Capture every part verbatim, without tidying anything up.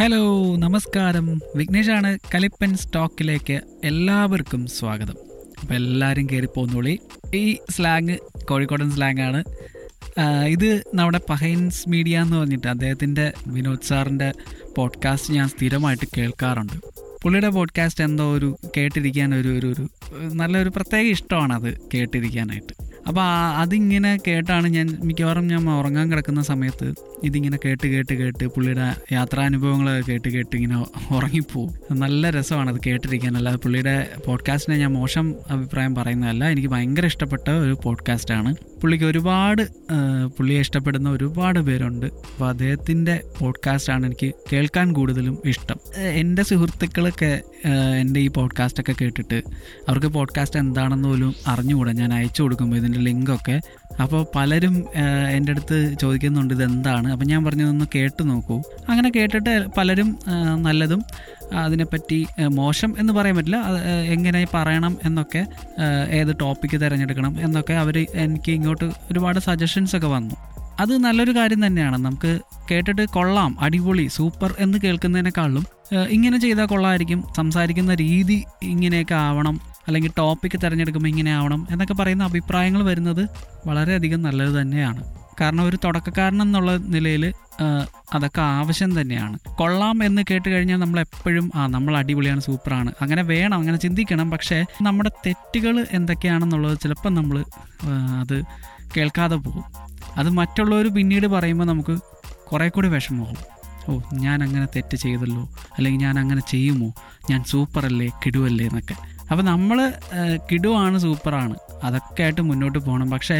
Hello, നമസ്കാരം. വിഘ്നേഷാണ്. കലിപ്പൻ സ്റ്റോക്കിലേക്ക് എല്ലാവർക്കും സ്വാഗതം. അപ്പോൾ എല്ലാവരും കയറിപ്പോന്നോളി. ഈ സ്ലാങ് കോഴിക്കോടൻ സ്ലാങ്ങാണ്. ഇത് നമ്മുടെ പഹയൻസ് മീഡിയ എന്ന് പറഞ്ഞിട്ട് അദ്ദേഹത്തിൻ്റെ, വിനോദ് സാറിൻ്റെ പോഡ്കാസ്റ്റ് ഞാൻ സ്ഥിരമായിട്ട് കേൾക്കാറുണ്ട്. പുള്ളിയുടെ പോഡ്കാസ്റ്റ് എന്തോ ഒരു കേട്ടിരിക്കാൻ ഒരു ഒരു ഒരു നല്ലൊരു പ്രത്യേക ഇഷ്ടമാണത് കേട്ടിരിക്കാനായിട്ട്. അപ്പോൾ അതിങ്ങനെ കേട്ടാണ് ഞാൻ മിക്കവാറും ഞാൻ ഉറങ്ങാൻ കിടക്കുന്ന സമയത്ത് ഇതിങ്ങനെ കേട്ട് കേട്ട് കേട്ട് പുള്ളിയുടെ യാത്രാനുഭവങ്ങളൊക്കെ കേട്ട് കേട്ട് ഇങ്ങനെ ഉറങ്ങിപ്പോവും. നല്ല രസമാണ് അത് കേട്ടിരിക്കാൻ. അല്ലാതെ പുള്ളിയുടെ പോഡ്കാസ്റ്റിനെ ഞാൻ മോശം അഭിപ്രായം പറയുന്നതല്ല. എനിക്ക് ഭയങ്കര ഇഷ്ടപ്പെട്ട ഒരു പോഡ്കാസ്റ്റാണ്. പുള്ളിക്ക് ഒരുപാട് പുള്ളിയെ ഇഷ്ടപ്പെടുന്ന ഒരുപാട് പേരുണ്ട്. അപ്പോൾ അദ്ദേഹത്തിൻ്റെ പോഡ്കാസ്റ്റാണ് എനിക്ക് കേൾക്കാൻ കൂടുതലും ഇഷ്ടം. എൻ്റെ സുഹൃത്തുക്കളൊക്കെ എൻ്റെ ഈ പോഡ്കാസ്റ്റൊക്കെ കേട്ടിട്ട് അവർക്ക് പോഡ്കാസ്റ്റ് എന്താണെന്ന് പോലും അറിഞ്ഞുകൂടാ. ഞാൻ അയച്ചു കൊടുക്കുമ്പോൾ ഇതിൻ്റെ ലിങ്കൊക്കെ. അപ്പോൾ പലരും എൻ്റെ അടുത്ത് ചോദിക്കുന്നുണ്ട് ഇതെന്താണ്. അപ്പം ഞാൻ പറഞ്ഞതൊന്ന് കേട്ടു നോക്കൂ. അങ്ങനെ കേട്ടിട്ട് പലരും നല്ലതും അതിനെപ്പറ്റി മോശം എന്ന് പറയാൻ പറ്റില്ല, എങ്ങനെ പറയണം എന്നൊക്കെ, ഏത് ടോപ്പിക്ക് തിരഞ്ഞെടുക്കണം എന്നൊക്കെ അവർ എനിക്ക് ഇങ്ങോട്ട് ഒരുപാട് സജഷൻസൊക്കെ വന്നു. അത് നല്ലൊരു കാര്യം തന്നെയാണ്. നമുക്ക് കേട്ടിട്ട് കൊള്ളാം, അടിപൊളി, സൂപ്പർ എന്ന് കേൾക്കുന്നതിനേക്കാളും ഇങ്ങനെ ചെയ്താൽ കൊള്ളായിരിക്കും, സംസാരിക്കുന്ന രീതി ഇങ്ങനെയൊക്കെ ആവണം, അല്ലെങ്കിൽ ടോപ്പിക്ക് തിരഞ്ഞെടുക്കുമ്പോൾ ഇങ്ങനെ ആവണം എന്നൊക്കെ പറയുന്ന അഭിപ്രായങ്ങൾ വരുന്നത് വളരെയധികം നല്ലത് തന്നെയാണ്. കാരണം ഒരു തുടക്കക്കാരൻ എന്നുള്ള നിലയിൽ അതൊക്കെ ആവശ്യം തന്നെയാണ്. കൊള്ളാം എന്ന് കേട്ട് കഴിഞ്ഞാൽ നമ്മൾ എപ്പോഴും ആ നമ്മൾ അടിപൊളിയാണ്, സൂപ്പറാണ്, അങ്ങനെ വേണം, അങ്ങനെ ചിന്തിക്കണം. പക്ഷേ നമ്മുടെ തെറ്റുകൾ എന്തൊക്കെയാണെന്നുള്ളത് ചിലപ്പോൾ നമ്മൾ അത് കേൾക്കാതെ പോകും. അത് മറ്റുള്ളവർ പിന്നീട് പറയുമ്പോൾ നമുക്ക് കുറേ കൂടി വിഷമമാകും. ഓ, ഞാൻ അങ്ങനെ തെറ്റ് ചെയ്തല്ലോ, അല്ലെങ്കിൽ ഞാൻ അങ്ങനെ ചെയ്യുമോ, ഞാൻ സൂപ്പറല്ലേ, കിടുവല്ലേ എന്നൊക്കെ. അപ്പോൾ നമ്മൾ കിടുവാണ്, സൂപ്പറാണ്, അതൊക്കെ ആയിട്ട് മുന്നോട്ട് പോകണം. പക്ഷേ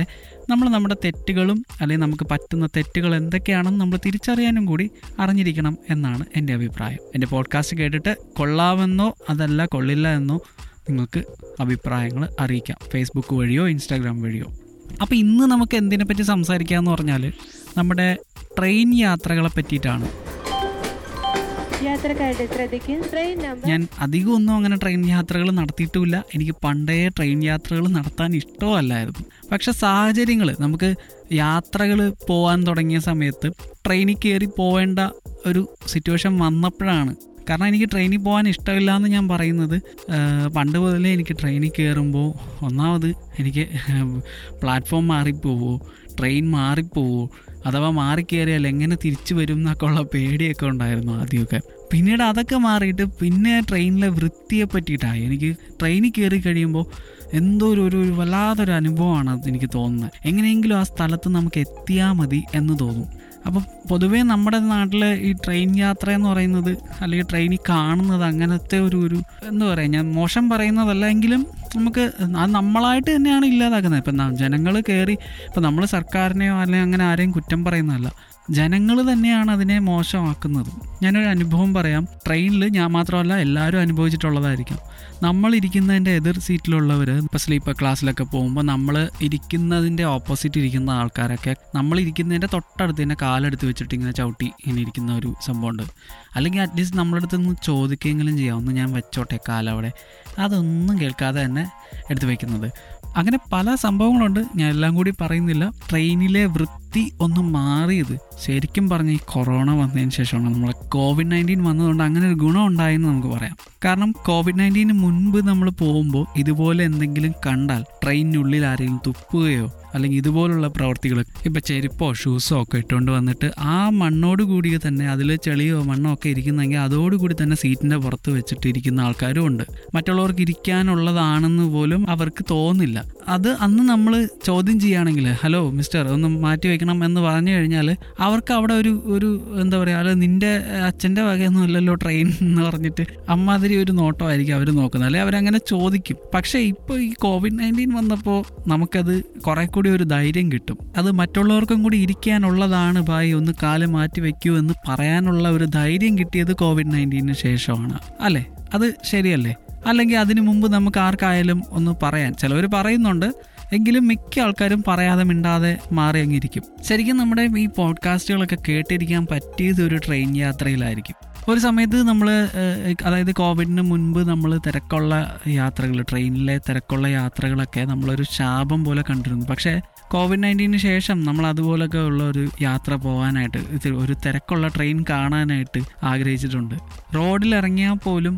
നമ്മൾ നമ്മുടെ തെറ്റുകളും അല്ലെങ്കിൽ നമുക്ക് പറ്റുന്ന തെറ്റുകൾ എന്തൊക്കെയാണെന്ന് നമ്മൾ തിരിച്ചറിയാനും കൂടി അറിഞ്ഞിരിക്കണം എന്നാണ് എൻ്റെ അഭിപ്രായം. എൻ്റെ പോഡ്കാസ്റ്റ് കേട്ടിട്ട് കൊള്ളാമെന്നോ അതല്ല കൊള്ളില്ല എന്നോ നിങ്ങൾക്ക് അഭിപ്രായങ്ങൾ അറിയിക്കാം, ഫേസ്ബുക്ക് വഴിയോ ഇൻസ്റ്റാഗ്രാം വഴിയോ. അപ്പോൾ ഇന്ന് നമുക്ക് എന്തിനെപ്പറ്റി സംസാരിക്കാമെന്ന് പറഞ്ഞാൽ നമ്മുടെ ട്രെയിൻ യാത്രകളെ പറ്റിയിട്ടാണ്. ഞാൻ അധികം ഒന്നും അങ്ങനെ ട്രെയിൻ യാത്രകൾ നടത്തിയിട്ടുമില്ല. എനിക്ക് പണ്ടേ ട്രെയിൻ യാത്രകൾ നടത്താൻ ഇഷ്ടമല്ലായിരുന്നു. പക്ഷെ സാഹചര്യങ്ങൾ, നമുക്ക് യാത്രകൾ പോകാൻ തുടങ്ങിയ സമയത്ത് ട്രെയിനിൽ കയറി പോവേണ്ട ഒരു സിറ്റുവേഷൻ വന്നപ്പോഴാണ്. കാരണം എനിക്ക് ട്രെയിനിൽ പോകാൻ ഇഷ്ടമില്ല എന്ന് ഞാൻ പറയുന്നത് പണ്ട് മുതലേ എനിക്ക് ട്രെയിനിൽ കയറുമ്പോൾ ഒന്നാമത് എനിക്ക് പ്ലാറ്റ്ഫോം മാറിപ്പോവോ, ട്രെയിൻ മാറിപ്പോവോ, അഥവാ മാറിക്കയറിയാൽ എങ്ങനെ തിരിച്ചു വരും എന്നൊക്കെ ഉള്ള പേടിയൊക്കെ ഉണ്ടായിരുന്നു ആദ്യമൊക്കെ. പിന്നീട് അതൊക്കെ മാറിയിട്ട് പിന്നെ ട്രെയിനിലെ വൃത്തിയെ പറ്റിയിട്ടായി. എനിക്ക് ട്രെയിനിൽ കയറി കഴിയുമ്പോൾ എന്തോ ഒരു ഒരു വല്ലാത്തൊരു അനുഭവമാണ് എനിക്ക് തോന്നുന്നത്. എങ്ങനെയെങ്കിലും ആ സ്ഥലത്ത് നമുക്ക് എത്തിയാൽ മതി എന്ന് തോന്നും. അപ്പം പൊതുവേ നമ്മുടെ നാട്ടിലെ ഈ ട്രെയിൻ യാത്ര എന്ന് പറയുന്നത്, അല്ലെങ്കിൽ ട്രെയിനിൽ കാണുന്നത്, അങ്ങനത്തെ ഒരു ഒരു എന്താ പറയുക, ഞാൻ മോശം പറയുന്നതല്ല, എങ്കിലും നമുക്ക് അത് നമ്മളായിട്ട് തന്നെയാണ് ഇല്ലാതാക്കുന്നത്. ഇപ്പം ജനങ്ങൾ കയറി, ഇപ്പം നമ്മൾ സർക്കാരിനെയോ അല്ലെങ്കിൽ അങ്ങനെ ആരെയും കുറ്റം പറയുന്നതല്ല, ജനങ്ങൾ തന്നെയാണ് അതിനെ മോശമാക്കുന്നത്. ഞാനൊരു അനുഭവം പറയാം. ട്രെയിനിൽ ഞാൻ മാത്രമല്ല എല്ലാവരും അനുഭവിച്ചിട്ടുള്ളതായിരിക്കും. നമ്മളിരിക്കുന്നതിൻ്റെ എതിർ സീറ്റിലുള്ളവർ, ഇപ്പോൾ സ്ലീപ്പർ ക്ലാസ്സിലൊക്കെ പോകുമ്പോൾ നമ്മൾ ഇരിക്കുന്നതിൻ്റെ ഓപ്പോസിറ്റ് ഇരിക്കുന്ന ആൾക്കാരൊക്കെ നമ്മളിരിക്കുന്നതിൻ്റെ തൊട്ടടുത്ത് തന്നെ കാലെടുത്ത് വെച്ചിട്ട് ഇങ്ങനെ ചവിട്ടി ഇങ്ങനെ ഇരിക്കുന്ന ഒരു സംഭവമുണ്ട്. അല്ലെങ്കിൽ അറ്റ്ലീസ്റ്റ് നമ്മളടുത്ത് നിന്ന് ചോദിക്കുകയെങ്കിലും ചെയ്യാം, ഒന്ന് ഞാൻ വെച്ചോട്ടെ കാലവിടെ, അതൊന്നും കേൾക്കാതെ തന്നെ എടുത്ത് വയ്ക്കുന്നത്. അങ്ങനെ പല സംഭവങ്ങളുണ്ട്, ഞാൻ എല്ലാം കൂടി പറയുന്നില്ല. ട്രെയിനിലെ വൃത്തി ഒന്ന് മാറിയത് ശരിക്കും പറഞ്ഞാൽ ഈ കൊറോണ വന്നതിന് ശേഷമാണ്. നമ്മളെ കോവിഡ് നയൻറ്റീൻ വന്നതുകൊണ്ട് അങ്ങനെ ഒരു ഗുണം ഉണ്ടായെന്ന് നമുക്ക് പറയാം. കാരണം കോവിഡ് നയൻറ്റീന് മുൻപ് നമ്മൾ പോകുമ്പോൾ ഇതുപോലെ എന്തെങ്കിലും കണ്ടാൽ, ട്രെയിനിനുള്ളിൽ ആരെങ്കിലും തുപ്പുകയോ അല്ലെങ്കിൽ ഇതുപോലുള്ള പ്രവൃത്തികൾ, ഇപ്പോൾ ചെരുപ്പോ ഷൂസോ ഒക്കെ ഇട്ടുകൊണ്ട് വന്നിട്ട് ആ മണ്ണോട് കൂടി തന്നെ, അതിൽ ചെളിയോ മണ്ണോ ഒക്കെ ഇരിക്കുന്നെങ്കിൽ അതോടുകൂടി തന്നെ സീറ്റിൻ്റെ പുറത്ത് വെച്ചിട്ട് ഇരിക്കുന്ന ആൾക്കാരും ഉണ്ട്. മറ്റുള്ളവർക്ക് ഇരിക്കാനുള്ളതാണെന്ന് പോലും അവർക്ക് തോന്നില്ല. അത് അന്ന് നമ്മൾ ചോദ്യം ചെയ്യുകയാണെങ്കിൽ, ഹലോ മിസ്റ്റർ, ഒന്ന് മാറ്റി വയ്ക്കണം എന്ന് പറഞ്ഞു കഴിഞ്ഞാൽ അവർക്ക് അവിടെ ഒരു ഒരു എന്താ പറയുക, അല്ല നിൻ്റെ അച്ഛൻ്റെ വകയൊന്നും അല്ലല്ലോ ട്രെയിൻ എന്ന് പറഞ്ഞിട്ട് അമ്മാതിരി ഒരു നോട്ടമായിരിക്കും അവർ നോക്കുന്നത്, അല്ലെങ്കിൽ അവരങ്ങനെ ചോദിക്കും. പക്ഷേ ഇപ്പോൾ ഈ കോവിഡ് നയൻറ്റീൻ വന്നപ്പോൾ നമുക്കത് കുറേ കൂടി ഒരു ധൈര്യം കിട്ടും. അത് മറ്റുള്ളവർക്കും കൂടി ഇരിക്കാനുള്ളതാണ് ഭായി, ഒന്ന് കാല് മാറ്റി വയ്ക്കൂ എന്ന് പറയാനുള്ള ഒരു ധൈര്യം കിട്ടിയത് കോവിഡ് നയൻറ്റീന് ശേഷമാണ്, അല്ലേ? അത് ശരിയല്ലേ? അല്ലെങ്കിൽ അതിനു മുമ്പ് നമുക്ക് ആർക്കായാലും ഒന്ന് പറയാൻ, ചിലവർ പറയുന്നുണ്ട് എങ്കിലും മിക്ക ആൾക്കാരും പറയാതെ മിണ്ടാതെ മാറി അങ്ങിരിക്കും. ശരിക്കും നമ്മുടെ ഈ പോഡ്കാസ്റ്റുകളൊക്കെ കേട്ടിരിക്കാൻ പറ്റിയത് ഒരു ട്രെയിൻ യാത്രയിലായിരിക്കും. ഒരു സമയത്ത് നമ്മൾ അതായത് കോവിഡിന് മുൻപ് നമ്മൾ തിരക്കുള്ള യാത്രകൾ ട്രെയിനിലെ തിരക്കുള്ള യാത്രകളൊക്കെ നമ്മളൊരു ശാപം പോലെ കണ്ടിരുന്നു. പക്ഷേ കോവിഡ് നയൻറ്റീന് ശേഷം നമ്മൾ അതുപോലൊക്കെ ഉള്ള ഒരു യാത്ര പോകാനായിട്ട് ഒരു തിരക്കുള്ള ട്രെയിൻ കാണാനായിട്ട് ആഗ്രഹിച്ചിട്ടുണ്ട്. റോഡിലിറങ്ങിയാൽ പോലും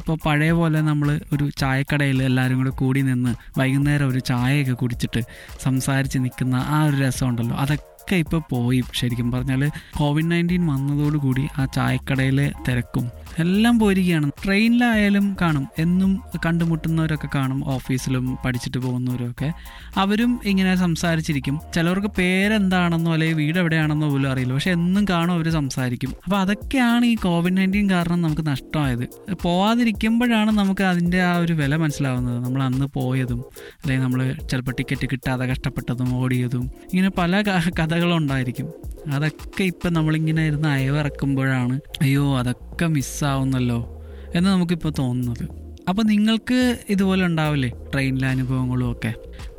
ഇപ്പോൾ പഴയ പോലെ നമ്മൾ ഒരു ചായക്കടയിൽ എല്ലാവരും കൂടെ കൂടി നിന്ന് വൈകുന്നേരം ഒരു ചായയൊക്കെ കുടിച്ചിട്ട് സംസാരിച്ച് നിൽക്കുന്ന ആ ഒരു രസമുണ്ടല്ലോ, അതൊക്കെ ഇപ്പോൾ പോയി. ശരിക്കും പറഞ്ഞാൽ കോവിഡ് നയൻറ്റീൻ വന്നതോടുകൂടി ആ ചായക്കടയിലെ തിരക്കും എല്ലാം പോയിരിക്കുകയാണ്. ട്രെയിനിലായാലും കാണും, എന്നും കണ്ടുമുട്ടുന്നവരൊക്കെ കാണും, ഓഫീസിലും പഠിച്ചിട്ട് പോകുന്നവരൊക്കെ. അവരും ഇങ്ങനെ സംസാരിച്ചിരിക്കും. ചിലവർക്ക് പേരെന്താണെന്നോ അല്ലെങ്കിൽ വീട് എവിടെയാണെന്നോ പോലും അറിയില്ല, പക്ഷെ എന്നും കാണും, അവർ സംസാരിക്കും. അപ്പോൾ അതൊക്കെയാണ് ഈ കോവിഡ് നയൻറ്റീൻ കാരണം നമുക്ക് നഷ്ടമായത്. പോവാതിരിക്കുമ്പോഴാണ് നമുക്ക് അതിൻ്റെ ആ ഒരു വില മനസ്സിലാവുന്നത്. നമ്മൾ അന്ന് പോയതും അല്ലെങ്കിൽ നമ്മൾ ചിലപ്പോൾ ടിക്കറ്റ് കിട്ടാതെ കഷ്ടപ്പെട്ടതും ഓടിയതും ഇങ്ങനെ പല കഥകളുണ്ടായിരിക്കും. അതൊക്കെ ഇപ്പം നമ്മളിങ്ങനെ ഇരുന്ന് അയവിറക്കുമ്പോഴാണ് അയ്യോ അതൊക്കെ മിസ്സാവുന്നല്ലോ എന്ന് നമുക്കിപ്പോൾ തോന്നുന്നത്. അപ്പോൾ നിങ്ങൾക്ക് ഇതുപോലെ ഉണ്ടാവില്ലേ? ട്രെയിനിലെ അനുഭവങ്ങളും ഒക്കെ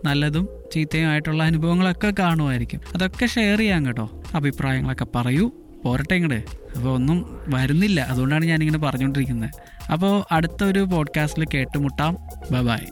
നല്ലതും ചീത്തയുമായിട്ടുള്ള അനുഭവങ്ങളൊക്കെ കാണുമായിരിക്കും. അതൊക്കെ ഷെയർ ചെയ്യാം കേട്ടോ, അഭിപ്രായങ്ങളൊക്കെ പറയൂ. പോരട്ടെ ഇങ്ങോട്ട്, അപ്പോൾ ഒന്നും വരുന്നില്ല, അതുകൊണ്ടാണ് ഞാനിങ്ങനെ പറഞ്ഞുകൊണ്ടിരിക്കുന്നത്. അപ്പോൾ അടുത്തൊരു പോഡ്കാസ്റ്റിൽ കേട്ടുമുട്ടാം. Bye by.